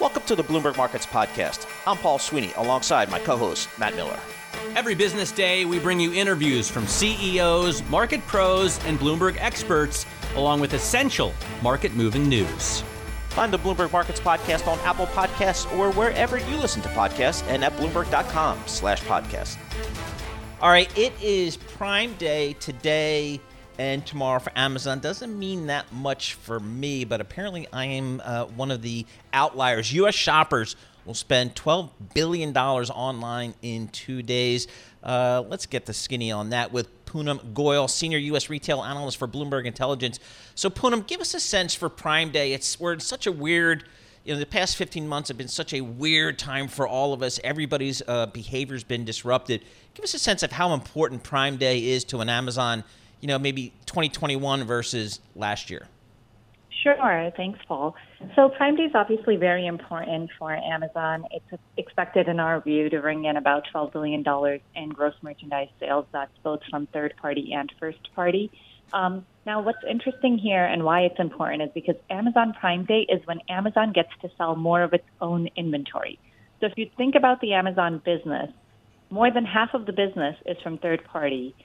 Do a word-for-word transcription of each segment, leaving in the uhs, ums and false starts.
Welcome to the Bloomberg Markets Podcast. I'm Paul Sweeney, alongside my co-host, Matt Miller. Every business day, we bring you interviews from C E Os, market pros, and Bloomberg experts, along with essential market-moving news. Find the Bloomberg Markets Podcast on Apple Podcasts or wherever you listen to podcasts and at Bloomberg.com slash podcast. All right, it is Prime Day today and tomorrow for Amazon. Doesn't mean that much for me, but apparently I am uh, one of the outliers. U S shoppers will spend twelve billion dollars online in two days. Uh, let's get the skinny on that with Poonam Goyal, senior U S retail analyst for Bloomberg Intelligence. So, Poonam, give us a sense for Prime Day. It's we're in such a weird, you know, the past fifteen months have been such a weird time for all of us. Everybody's uh, behavior's been disrupted. Give us a sense of how important Prime Day is to an Amazon, you know, maybe twenty twenty-one versus last year. Sure. Thanks, Paul. So Prime Day is obviously very important for Amazon. It's expected, in our view, to bring in about twelve billion dollars in gross merchandise sales. That's both from third-party and first-party. Um, now, what's interesting here and why it's important is because Amazon Prime Day is when Amazon gets to sell more of its own inventory. So if you think about the Amazon business, more than half of the business is from third-party.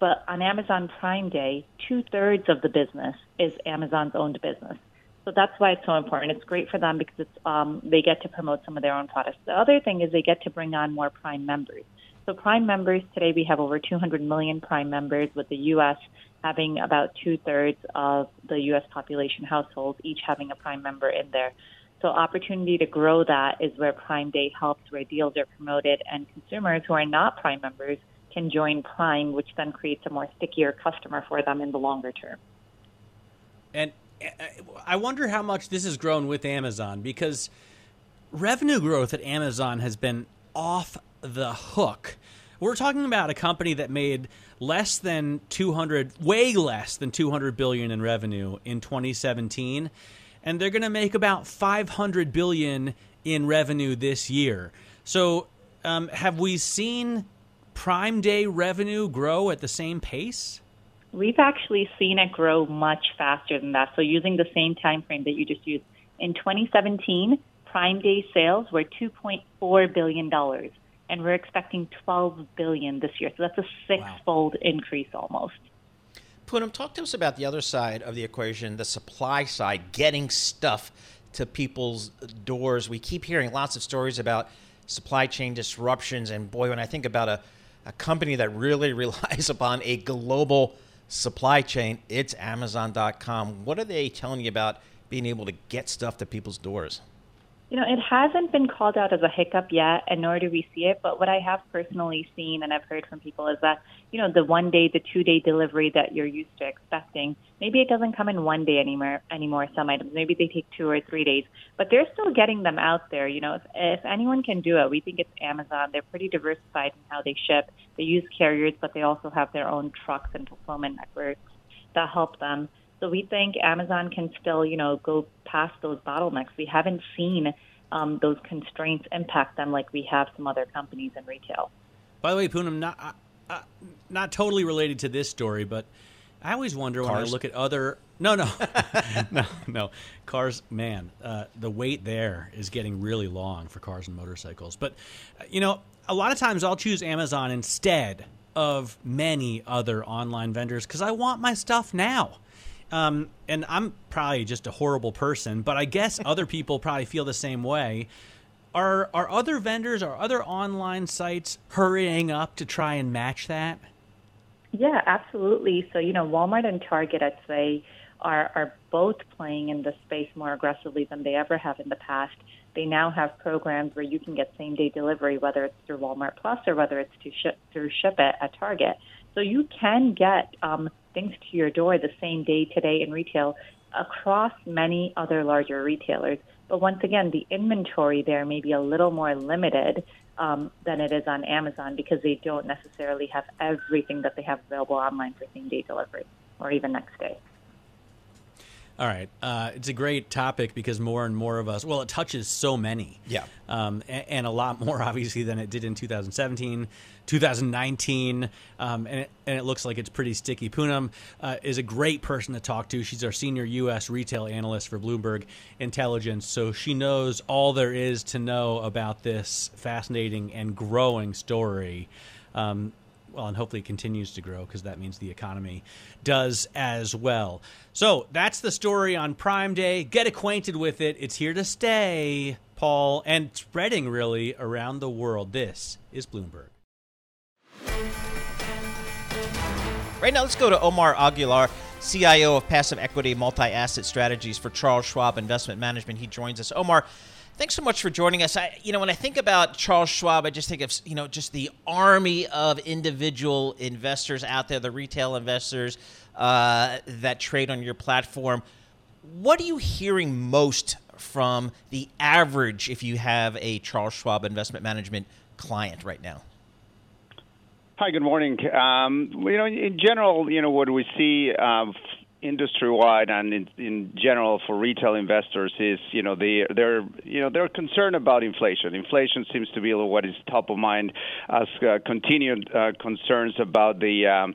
But on Amazon Prime Day, two-thirds of the business is Amazon's owned business. So that's why it's so important. It's great for them because it's, um, they get to promote some of their own products. The other thing is they get to bring on more Prime members. So Prime members, today we have over two hundred million Prime members, with the U S having about two-thirds of the U S population households, each having a Prime member in there. So opportunity to grow that is where Prime Day helps, where deals are promoted, and consumers who are not Prime members can join Prime, which then creates a more stickier customer for them in the longer term. And I wonder how much this has grown with Amazon, because revenue growth at Amazon has been off the hook. We're talking about a company that made less than two hundred, way less than two hundred billion dollars in revenue in twenty seventeen, and they're going to make about five hundred billion dollars in revenue this year. So um, have we seen Prime Day revenue grow at the same pace? We've actually seen it grow much faster than that. So using the same time frame that you just used, in twenty seventeen, Prime Day sales were two point four billion dollars, and we're expecting twelve billion dollars this year. So that's a six-fold wow. increase almost. Poonam, talk to us about the other side of the equation, the supply side, getting stuff to people's doors. We keep hearing lots of stories about supply chain disruptions, and boy, when I think about a A company that really relies upon a global supply chain, it's Amazon dot com. What are they telling you about being able to get stuff to people's doors? You know, it hasn't been called out as a hiccup yet, and nor do we see it. But what I have personally seen and I've heard from people is that, you know, the one day, the two day delivery that you're used to expecting, maybe it doesn't come in one day anymore, anymore. Some items, maybe they take two or three days, but they're still getting them out there. You know, if, if anyone can do it, we think it's Amazon. They're pretty diversified in how they ship. They use carriers, but they also have their own trucks and fulfillment networks that help them. So we think Amazon can still, you know, go past those bottlenecks. We haven't seen um, those constraints impact them like we have some other companies in retail. By the way, Poonam, not uh, not totally related to this story, but I always wonder cars. When I look at other no, no, no, no cars. Man, uh, the wait there is getting really long for cars and motorcycles. But you know, a lot of times I'll choose Amazon instead of many other online vendors because I want my stuff now. Um, and I'm probably just a horrible person, but I guess other people probably feel the same way. Are are other vendors, are other online sites hurrying up to try and match that? Yeah, absolutely. So, you know, Walmart and Target, I'd say, are, are both playing in the space more aggressively than they ever have in the past. They now have programs where you can get same-day delivery, whether it's through Walmart Plus or whether it's to ship, through Shipt at Target. So you can get um, things to your door the same day today in retail across many other larger retailers. But once again, the inventory there may be a little more limited um, than it is on Amazon because they don't necessarily have everything that they have available online for same-day delivery or even next day. All right. Uh, it's a great topic because more and more of us, well, it touches so many. Yeah. Um, and, and a lot more, obviously, than it did in two thousand seventeen, two thousand nineteen. Um, and, it, and it looks like it's pretty sticky. Poonam uh, is a great person to talk to. She's our senior U S retail analyst for Bloomberg Intelligence. So she knows all there is to know about this fascinating and growing story. Um, well, and hopefully it continues to grow because that means the economy does as well. So that's the story on Prime Day. Get acquainted with it. It's here to stay, Paul, and spreading really around the world. This is Bloomberg. Right now, let's go to Omar Aguilar, C I O of Passive Equity Multi-Asset Strategies for Charles Schwab Investment Management. He joins us. Omar, thanks so much for joining us. I, you know, when I think about Charles Schwab, I just think of, you know, just the army of individual investors out there, the retail investors uh, that trade on your platform. What are you hearing most from the average, if you have a Charles Schwab Investment Management client right now? Hi, good morning. Um, you know, in general, you know, what we see uh, industry-wide and in, in general for retail investors is, you know, they, they're, you know, they're concerned about inflation. Inflation seems to be what is top of mind as uh, continued uh, concerns about the um,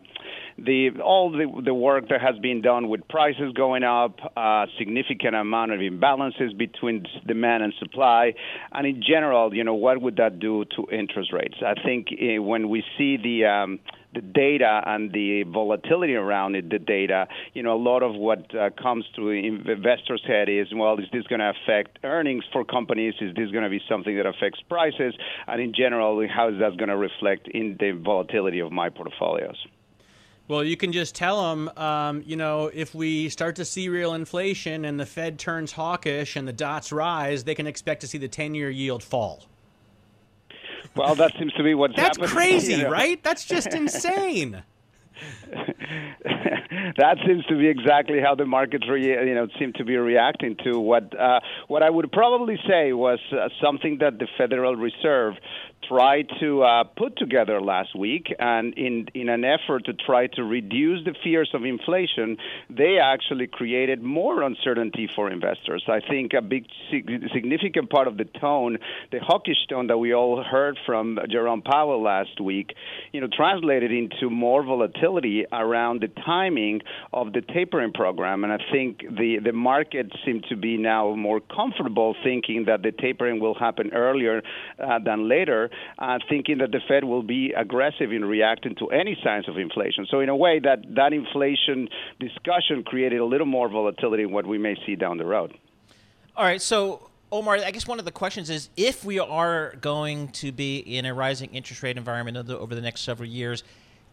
the all the, the work that has been done with prices going up, uh, significant amount of imbalances between demand and supply, and in general, you know, what would that do to interest rates? I think uh, when we see the um, the data and the volatility around it, the data, you know, a lot of what uh, comes to investors' head is, well, is this going to affect earnings for companies? Is this going to be something that affects prices? And in general, how is that going to reflect in the volatility of my portfolios? Well, you can just tell them, um, you know, if we start to see real inflation and the Fed turns hawkish and the dots rise, they can expect to see the ten-year yield fall. Well, that seems to be what's happening. That's crazy, you know? Right? That's just insane. That seems to be exactly how the markets, re- you know, seem to be reacting to what uh, what I would probably say was uh, something that the Federal Reserve tried to uh, put together last week, and in in an effort to try to reduce the fears of inflation, they actually created more uncertainty for investors. I think a big significant part of the tone, the hawkish tone that we all heard from Jerome Powell last week, you know, translated into more volatility around the timing of the tapering program. And I think the, the market seemed to be now more comfortable thinking that the tapering will happen earlier uh, than later, Uh, thinking that the Fed will be aggressive in reacting to any signs of inflation. So in a way, that, that inflation discussion created a little more volatility in what we may see down the road. All right. So, Omar, I guess one of the questions is, if we are going to be in a rising interest rate environment over the next several years,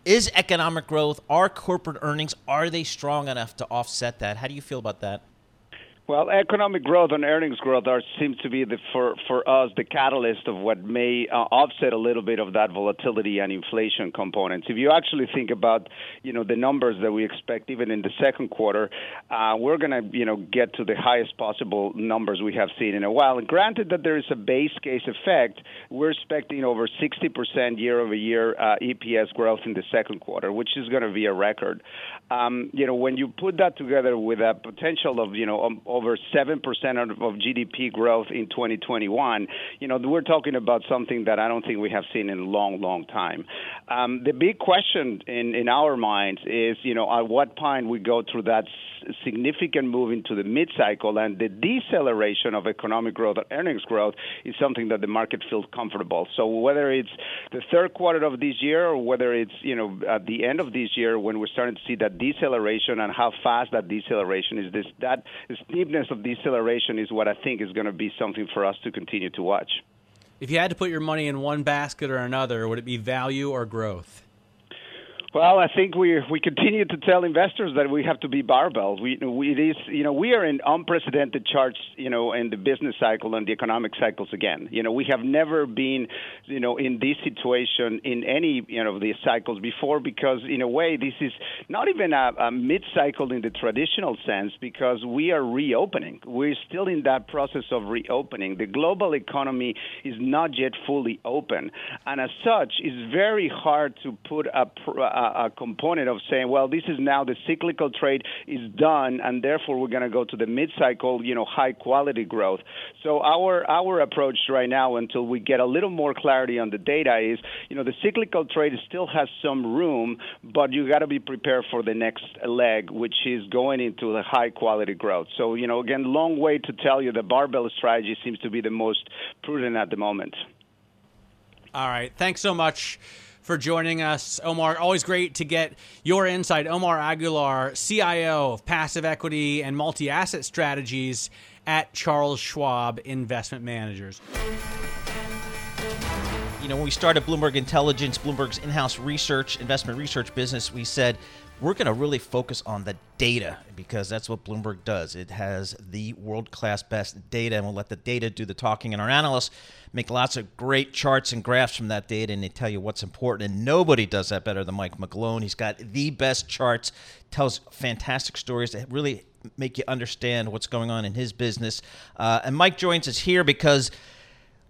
is economic growth, are corporate earnings, are they strong enough to offset that? How do you feel about that? Well, economic growth and earnings growth are seems to be the, for for us the catalyst of what may uh, offset a little bit of that volatility and inflation components. If you actually think about, you know, the numbers that we expect even in the second quarter, uh, we're going to, you know, get to the highest possible numbers we have seen in a while. And granted that there is a base case effect, we're expecting over sixty percent year-over-year uh, E P S growth in the second quarter, which is going to be a record. Um, you know, when you put that together with a potential of, you know, um, over seven percent of G D P growth in twenty twenty-one, you know, we're talking about something that I don't think we have seen in a long, long time. Um, the big question in, in our minds is, you know, at what point we go through that significant move into the mid-cycle, and the deceleration of economic growth and earnings growth is something that the market feels comfortable. So whether it's the third quarter of this year or whether it's, you know, at the end of this year when we're starting to see that deceleration and how fast that deceleration is, this that is steepness of deceleration is what I think is going to be something for us to continue to watch. If you had to put your money in one basket or another, would it be value or growth? Well, I think we we continue to tell investors that we have to be barbells. We we it is, you know, we are in unprecedented charts, you know, in the business cycle and the economic cycles again. You know, we have never been, you know, in this situation in any, you know, of these cycles before, because in a way this is not even a, a mid-cycle in the traditional sense, because we are reopening. We're still in that process of reopening. The global economy is not yet fully open, and as such, it's very hard to put a, a uh, a component of saying, well, this is now the cyclical trade is done, and therefore we're going to go to the mid-cycle, you know, high-quality growth. So our our approach right now, until we get a little more clarity on the data, is, you know, the cyclical trade still has some room, but you got to be prepared for the next leg, which is going into the high-quality growth. So, you know, again, long way to tell you the barbell strategy seems to be the most prudent at the moment. All right. Thanks so much for joining us, Omar. Always great to get your insight. Omar Aguilar, C I O of Passive Equity and Multi-Asset Strategies at Charles Schwab Investment Managers. You know, when we started Bloomberg Intelligence, Bloomberg's in-house research, investment research business, we said we're going to really focus on the data because that's what Bloomberg does. It has the world-class best data, and we'll let the data do the talking. And our analysts make lots of great charts and graphs from that data, and they tell you what's important. And nobody does that better than Mike McGlone. He's got the best charts, tells fantastic stories that really make you understand what's going on in his business. Uh, and Mike joins us here because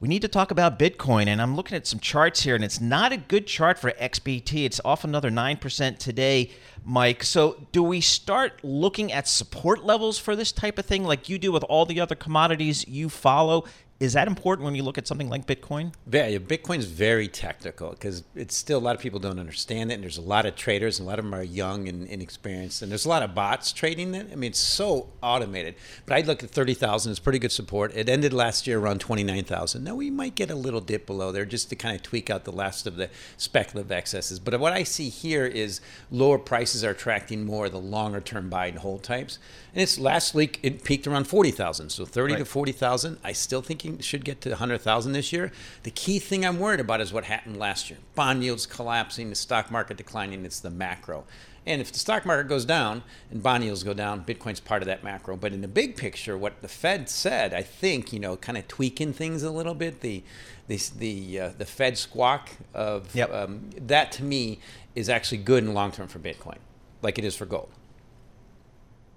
we need to talk about Bitcoin, and I'm looking at some charts here, and it's not a good chart for X B T. It's off another nine percent today, Mike. So do we start looking at support levels for this type of thing like you do with all the other commodities you follow? Is that important when you look at something like Bitcoin? Yeah, Bitcoin's very technical because it's still, a lot of people don't understand it, and there's a lot of traders, and a lot of them are young and inexperienced, and there's a lot of bots trading it. I mean, it's so automated. But I'd look at thirty thousand as pretty good support. It ended last year around twenty-nine thousand. Now, we might get a little dip below there just to kind of tweak out the last of the speculative excesses. But what I see here is lower prices are attracting more of the longer-term buy and hold types. And it's last week, it peaked around forty thousand, so thirty right. to forty thousand. I still think should get to one hundred thousand this year. The key thing I'm worried about is what happened last year. Bond yields collapsing, the stock market declining, it's the macro. And if the stock market goes down and bond yields go down, Bitcoin's part of that macro. But in the big picture, what the Fed said, I think, you know, kind of tweaking things a little bit, the the the, uh, the Fed squawk of yep. um, that to me is actually good in the long term for Bitcoin, like it is for gold.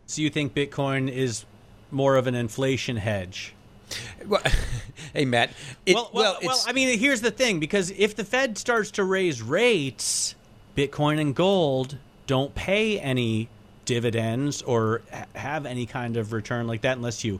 So you think Bitcoin is more of an inflation hedge? Well, hey, Matt. It, well, well, well, I mean, here's the thing, because if the Fed starts to raise rates, Bitcoin and gold don't pay any dividends or have any kind of return like that unless you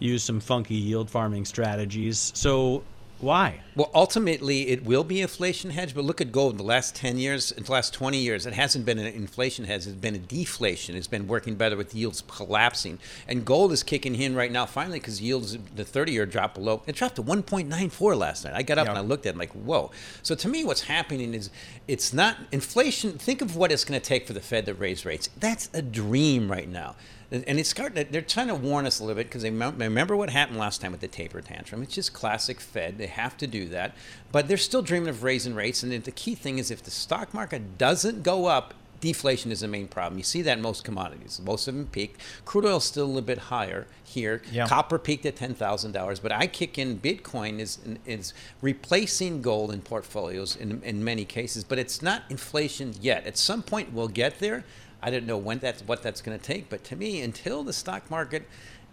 use some funky yield farming strategies. So why? Well, ultimately, it will be inflation hedge. But look at gold in the last ten years, in the last twenty years. It hasn't been an inflation hedge. It's been a deflation. It's been working better with yields collapsing. And gold is kicking in right now, finally, because yields, the thirty-year drop below. It dropped to one point nine four last night. I got up yeah. and I looked at it. I'm like, whoa. So to me, what's happening is it's not inflation. Think of what it's going to take for the Fed to raise rates. That's a dream right now. And it's starting to, they're trying to warn us a little bit because they remember what happened last time with the taper tantrum. It's just classic Fed. They have to do that. But they're still dreaming of raising rates. And the key thing is if the stock market doesn't go up, deflation is the main problem. You see that in most commodities. Most of them peaked. Crude oil is still a little bit higher here. Yeah. Copper peaked at ten thousand dollars. But I kick in Bitcoin is is replacing gold in portfolios in, in many cases. But it's not inflation yet. At some point, we'll get there. I don't know when that's what that's going to take, but to me, until the stock market,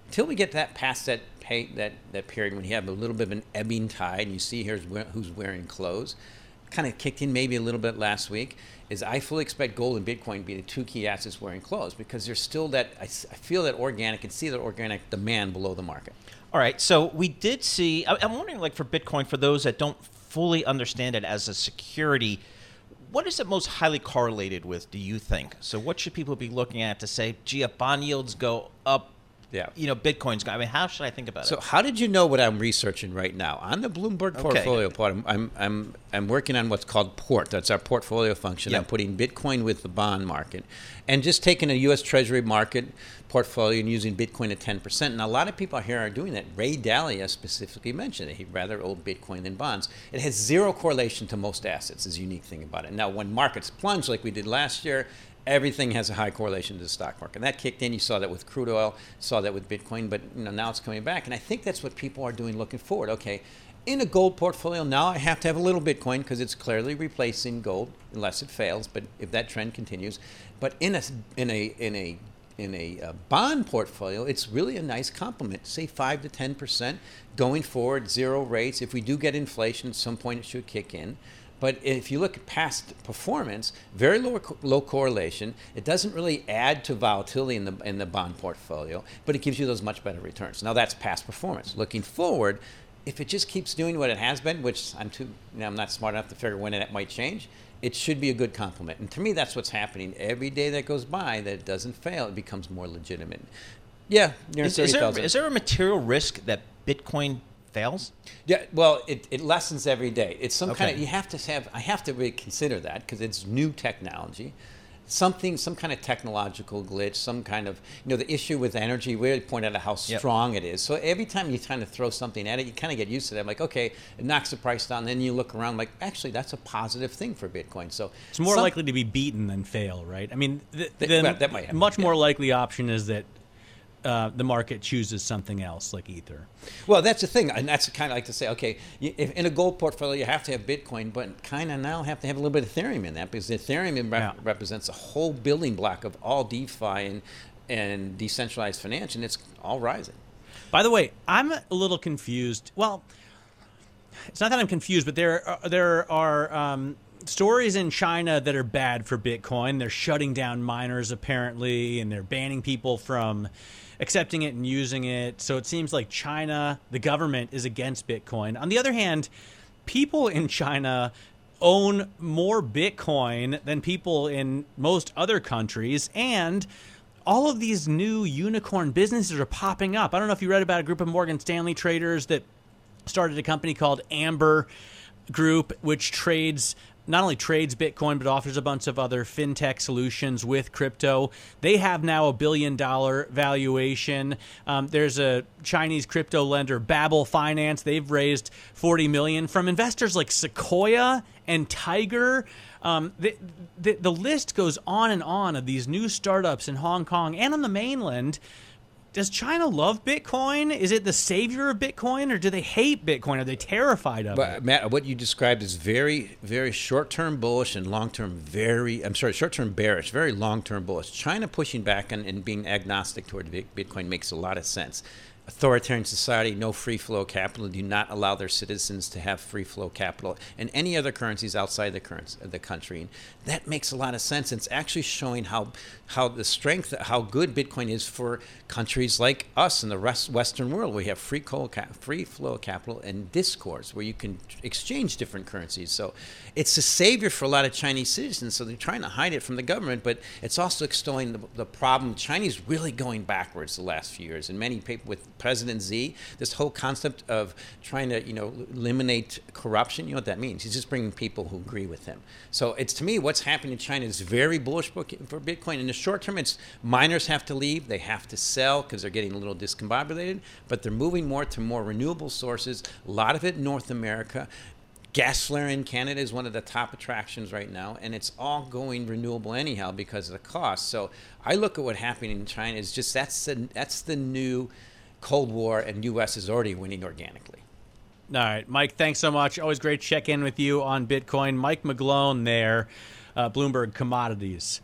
until we get that past that pay, that that period when you have a little bit of an ebbing tide, and you see here's where, who's wearing clothes, kind of kicked in maybe a little bit last week. Is I fully expect gold and Bitcoin to be the two key assets wearing clothes because there's still that I, I feel that organic and see that organic demand below the market. All right, so we did see. I, I'm wondering, like for Bitcoin, for those that don't fully understand it as a security. What is it most highly correlated with, do you think? So what should people be looking at to say, gee, if bond yields go up, yeah. you know, Bitcoin's going, I mean, how should I think about so it? So how did you know what I'm researching right now? On the Bloomberg portfolio okay. part, I'm, I'm I'm I'm working on what's called port. That's our portfolio function. Yep. I'm putting Bitcoin with the bond market and just taking a U S Treasury market portfolio and using Bitcoin at ten percent. And a lot of people here are doing that. Ray Dalio specifically mentioned it. He'd rather own Bitcoin than bonds. It has zero correlation to most assets is a unique thing about it. Now, when markets plunge like we did last year, everything has a high correlation to the stock market. And that kicked in. You saw that with crude oil, saw that with Bitcoin, but you know, now it's coming back. And I think that's what people are doing looking forward. Okay, in a gold portfolio, now I have to have a little Bitcoin because it's clearly replacing gold unless it fails, but if that trend continues. But in a in a in a in a uh, bond portfolio, it's really a nice complement, say five to ten percent going forward, zero rates. If we do get inflation at some point, it should kick in. But if you look at past performance, very low, low correlation. It doesn't really add to volatility in the in the bond portfolio, but it gives you those much better returns. Now that's past performance. Looking forward, if it just keeps doing what it has been, which I'm too, you know, I'm not smart enough to figure when it might change, it should be a good complement. And to me, that's what's happening. Every day that goes by that it doesn't fail, it becomes more legitimate. Yeah, near is, is, there, is there a material risk that Bitcoin fails? Yeah, well, it, it lessens every day. It's some okay. kind of, you have to have, I have to reconsider that because it's new technology. Something, some kind of technological glitch, some kind of, you know, the issue with energy, we already pointed out how yep. strong it is. So every time you kind of throw something at it, you kind of get used to that. I'm like, okay, it knocks the price down. Then you look around like, actually, that's a positive thing for Bitcoin. So it's more some, likely to be beaten than fail, right? I mean, the, the, the well, that might happen, much yeah. more likely option is that Uh, the market chooses something else like Ether. Well, that's the thing. And that's kind of like to say, okay, you, if in a gold portfolio, you have to have Bitcoin, but kind of now have to have a little bit of Ethereum in that because Ethereum rep- yeah. represents a whole building block of all DeFi and, and decentralized finance, and it's all rising. By the way, I'm a little confused. Well, it's not that I'm confused, but there are, there are um, stories in China that are bad for Bitcoin. They're shutting down miners, apparently, and they're banning people from accepting it and using it. So it seems like China, the government, is against Bitcoin. On the other hand, people in China own more Bitcoin than people in most other countries. And all of these new unicorn businesses are popping up. I don't know if you read about a group of Morgan Stanley traders that started a company called Amber Group, which trades not only trades Bitcoin, but offers a bunch of other fintech solutions with crypto. They have now a billion dollar valuation. Um, there's a Chinese crypto lender, Babel Finance. They've raised forty million dollars from investors like Sequoia and Tiger. Um, the, the, the list goes on and on of these new startups in Hong Kong and on the mainland. Does China love Bitcoin? Is it the savior of Bitcoin, or do they hate Bitcoin? Are they terrified of but, it? Matt, what you described is very, very short-term bullish and long-term very, I'm sorry, short-term bearish, very long-term bullish. China pushing back and, and being agnostic toward Bitcoin makes a lot of sense. Authoritarian society, no free flow capital, do not allow their citizens to have free flow capital and any other currencies outside the currency, the country. And that makes a lot of sense. It's actually showing how how the strength, how good Bitcoin is for countries like us in the rest, Western world. We have free, coal cap, free flow capital and discourse where you can exchange different currencies. So it's a savior for a lot of Chinese citizens. So they're trying to hide it from the government, but it's also extolling the, the problem. China's really going backwards the last few years, and many people with President Xi, this whole concept of trying to, you know, eliminate corruption, you know what that means? He's just bringing people who agree with him. So it's, to me, what's happening in China is very bullish for Bitcoin. In the short term, it's miners have to leave. They have to sell because they're getting a little discombobulated, but they're moving more to more renewable sources, a lot of it in North America. Gas flare in Canada is one of the top attractions right now, and it's all going renewable anyhow because of the cost. So I look at what's happening in China is just that's the, that's the new Cold War, and U S is already winning organically. All right, Mike, thanks so much. Always great to check in with you on Bitcoin. Mike McGlone there, uh, Bloomberg Commodities.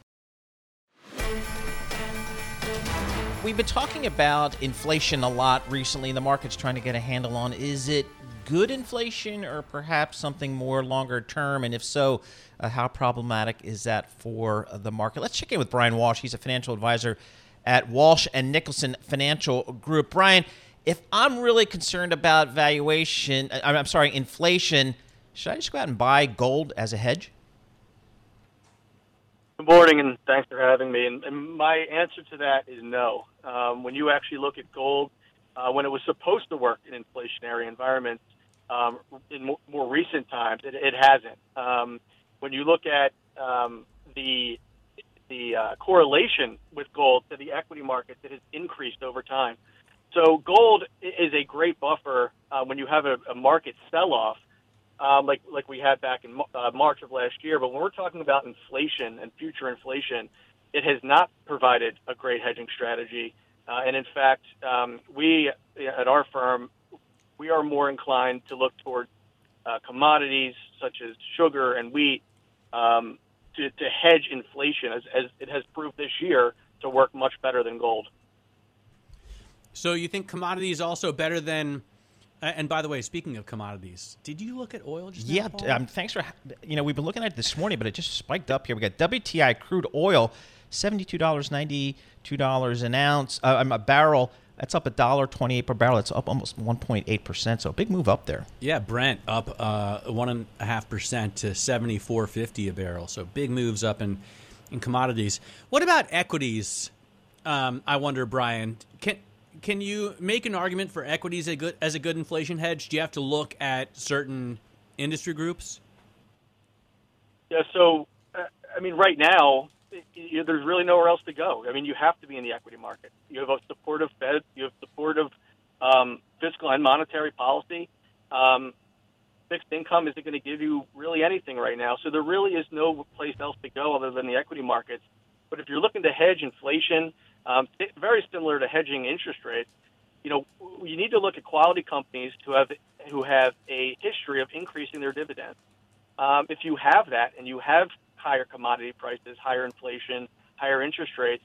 We've been talking about inflation a lot recently. The market's trying to get a handle on, is it good inflation or perhaps something more longer term? And if so, uh, how problematic is that for the market? Let's check in with Brian Walsh. He's a financial advisor at Walsh and Nicholson Financial Group. Brian, if I'm really concerned about valuation, I'm, I'm sorry, inflation, should I just go out and buy gold as a hedge? Good morning, and thanks for having me. And, and my answer to that is no. Um, when you actually look at gold, uh, when it was supposed to work in inflationary environments, um, in more, more recent times, it, it hasn't. Um, when you look at um, the the uh, correlation with gold to the equity market that has increased over time. So gold is a great buffer uh, when you have a, a market sell-off um, like, like we had back in uh, March of last year. But when we're talking about inflation and future inflation, it has not provided a great hedging strategy. Uh, and in fact, um, we at our firm, we are more inclined to look toward uh, commodities such as sugar and wheat, um, To, to hedge inflation, as, as it has proved this year to work much better than gold. So you think commodities also better than And by the way, speaking of commodities, did you look at oil just now, Paul? Yeah, um, thanks for, you know, we've been looking at it this morning, but it just spiked up here. We got W T I crude oil, seventy-two dollars, ninety-two dollars an ounce, uh, a barrel. That's up one dollar twenty-eight per barrel. It's up almost one point eight percent, so a big move up there. Yeah, Brent up uh, one point five percent to seventy-four fifty a barrel, so big moves up in, in commodities. What about equities, um, I wonder, Brian? Can can you make an argument for equities as a good, as a good inflation hedge? Do you have to look at certain industry groups? Yeah, so, uh, I mean, right now, You, there's really nowhere else to go. I mean, you have to be in the equity market. You have a supportive Fed. You have supportive um, fiscal and monetary policy. Um, fixed income isn't going to give you really anything right now. So there really is no place else to go other than the equity markets. But if you're looking to hedge inflation, um, very similar to hedging interest rates, you know, you need to look at quality companies who have who have a history of increasing their dividends. Um, if you have that and you have higher commodity prices, higher inflation, higher interest rates,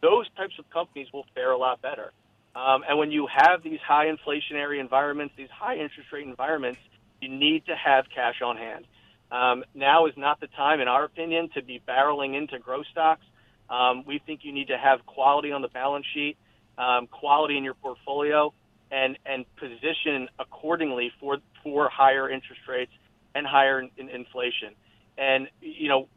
those types of companies will fare a lot better. Um, and when you have these high inflationary environments, these high interest rate environments, you need to have cash on hand. Um, now is not the time, in our opinion, to be barreling into growth stocks. Um, we think you need to have quality on the balance sheet, um, quality in your portfolio, and, and position accordingly for, for higher interest rates and higher in, in inflation. And, you know,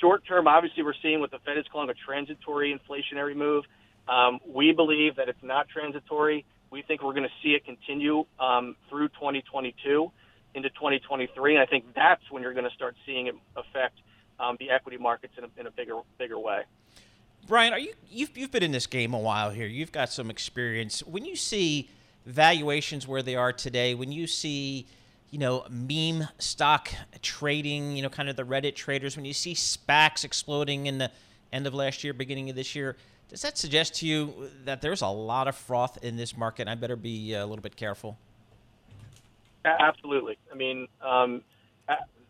short term, obviously, we're seeing what the Fed is calling a transitory inflationary move. Um, we believe that it's not transitory. We think we're going to see it continue um, through twenty twenty-two into twenty twenty-three. And I think that's when you're going to start seeing it affect um, the equity markets in a, in a bigger, bigger way. Brian, are you you've, you've been in this game a while here. You've got some experience. When you see valuations where they are today, when you see you know, meme stock trading, you know, kind of the Reddit traders, when you see SPACs exploding in the end of last year, beginning of this year, does that suggest to you that there's a lot of froth in this market and I better be a little bit careful? Absolutely. I mean, um,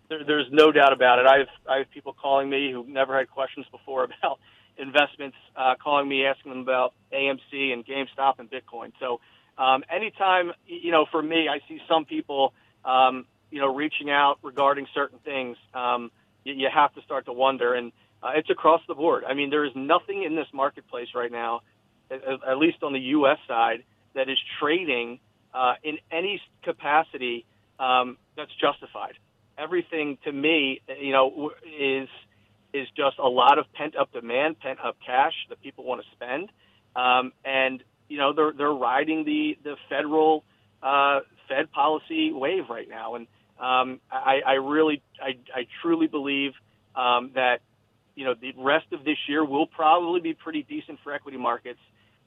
there, there's no doubt about it. I've, I have people calling me who never had questions before about investments, uh, calling me, asking them about A M C and GameStop and Bitcoin. So um, anytime, you know, for me, I see some people Um, you know, reaching out regarding certain things, um, you, you have to start to wonder. And uh, it's across the board. I mean, there is nothing in this marketplace right now, at, at least on the U S side, that is trading uh, in any capacity um, that's justified. Everything, to me, you know, is is just a lot of pent-up demand, pent-up cash that people want to spend. Um, and, you know, they're, they're riding the, the federal uh Fed policy wave right now. And um, I, I really, I, I truly believe um, that, you know, the rest of this year will probably be pretty decent for equity markets.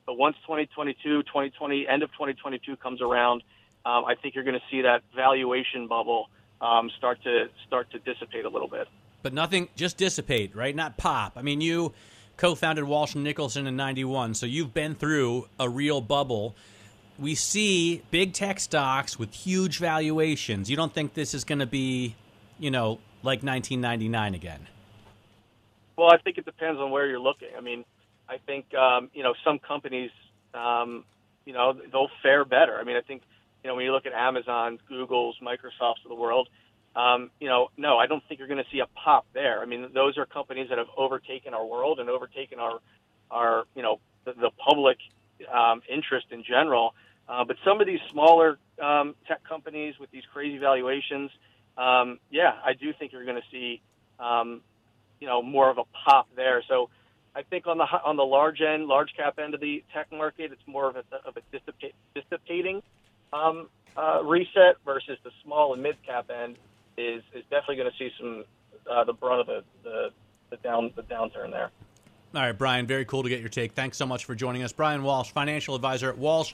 But once twenty twenty-two, twenty twenty, end of twenty twenty-two comes around, um, I think you're going to see that valuation bubble um, start to start to dissipate a little bit. But nothing, just dissipate, right? Not pop. I mean, you co-founded Walsh and Nicholson in ninety-one, so you've been through a real bubble. We see big tech stocks with huge valuations. You don't think this is going to be, you know, like nineteen ninety-nine again? Well, I think it depends on where you're looking. I mean, I think, um, you know, some companies, um, you know, they'll fare better. I mean, I think, you know, when you look at Amazon, Google's, Microsoft's of the world, um, you know, no, I don't think you're going to see a pop there. I mean, those are companies that have overtaken our world and overtaken our, our you know, the, the public um, interest in general. Uh, but some of these smaller um, tech companies with these crazy valuations, um, yeah, I do think you're going to see, um, you know, more of a pop there. So I think on the on the large end, large cap end of the tech market, it's more of a of a dissipate, dissipating um, uh, reset versus the small and mid cap end is is definitely going to see some uh, the brunt of the, the the down the downturn there. All right, Brian, very cool to get your take. Thanks so much for joining us, Brian Walsh, financial advisor at Walsh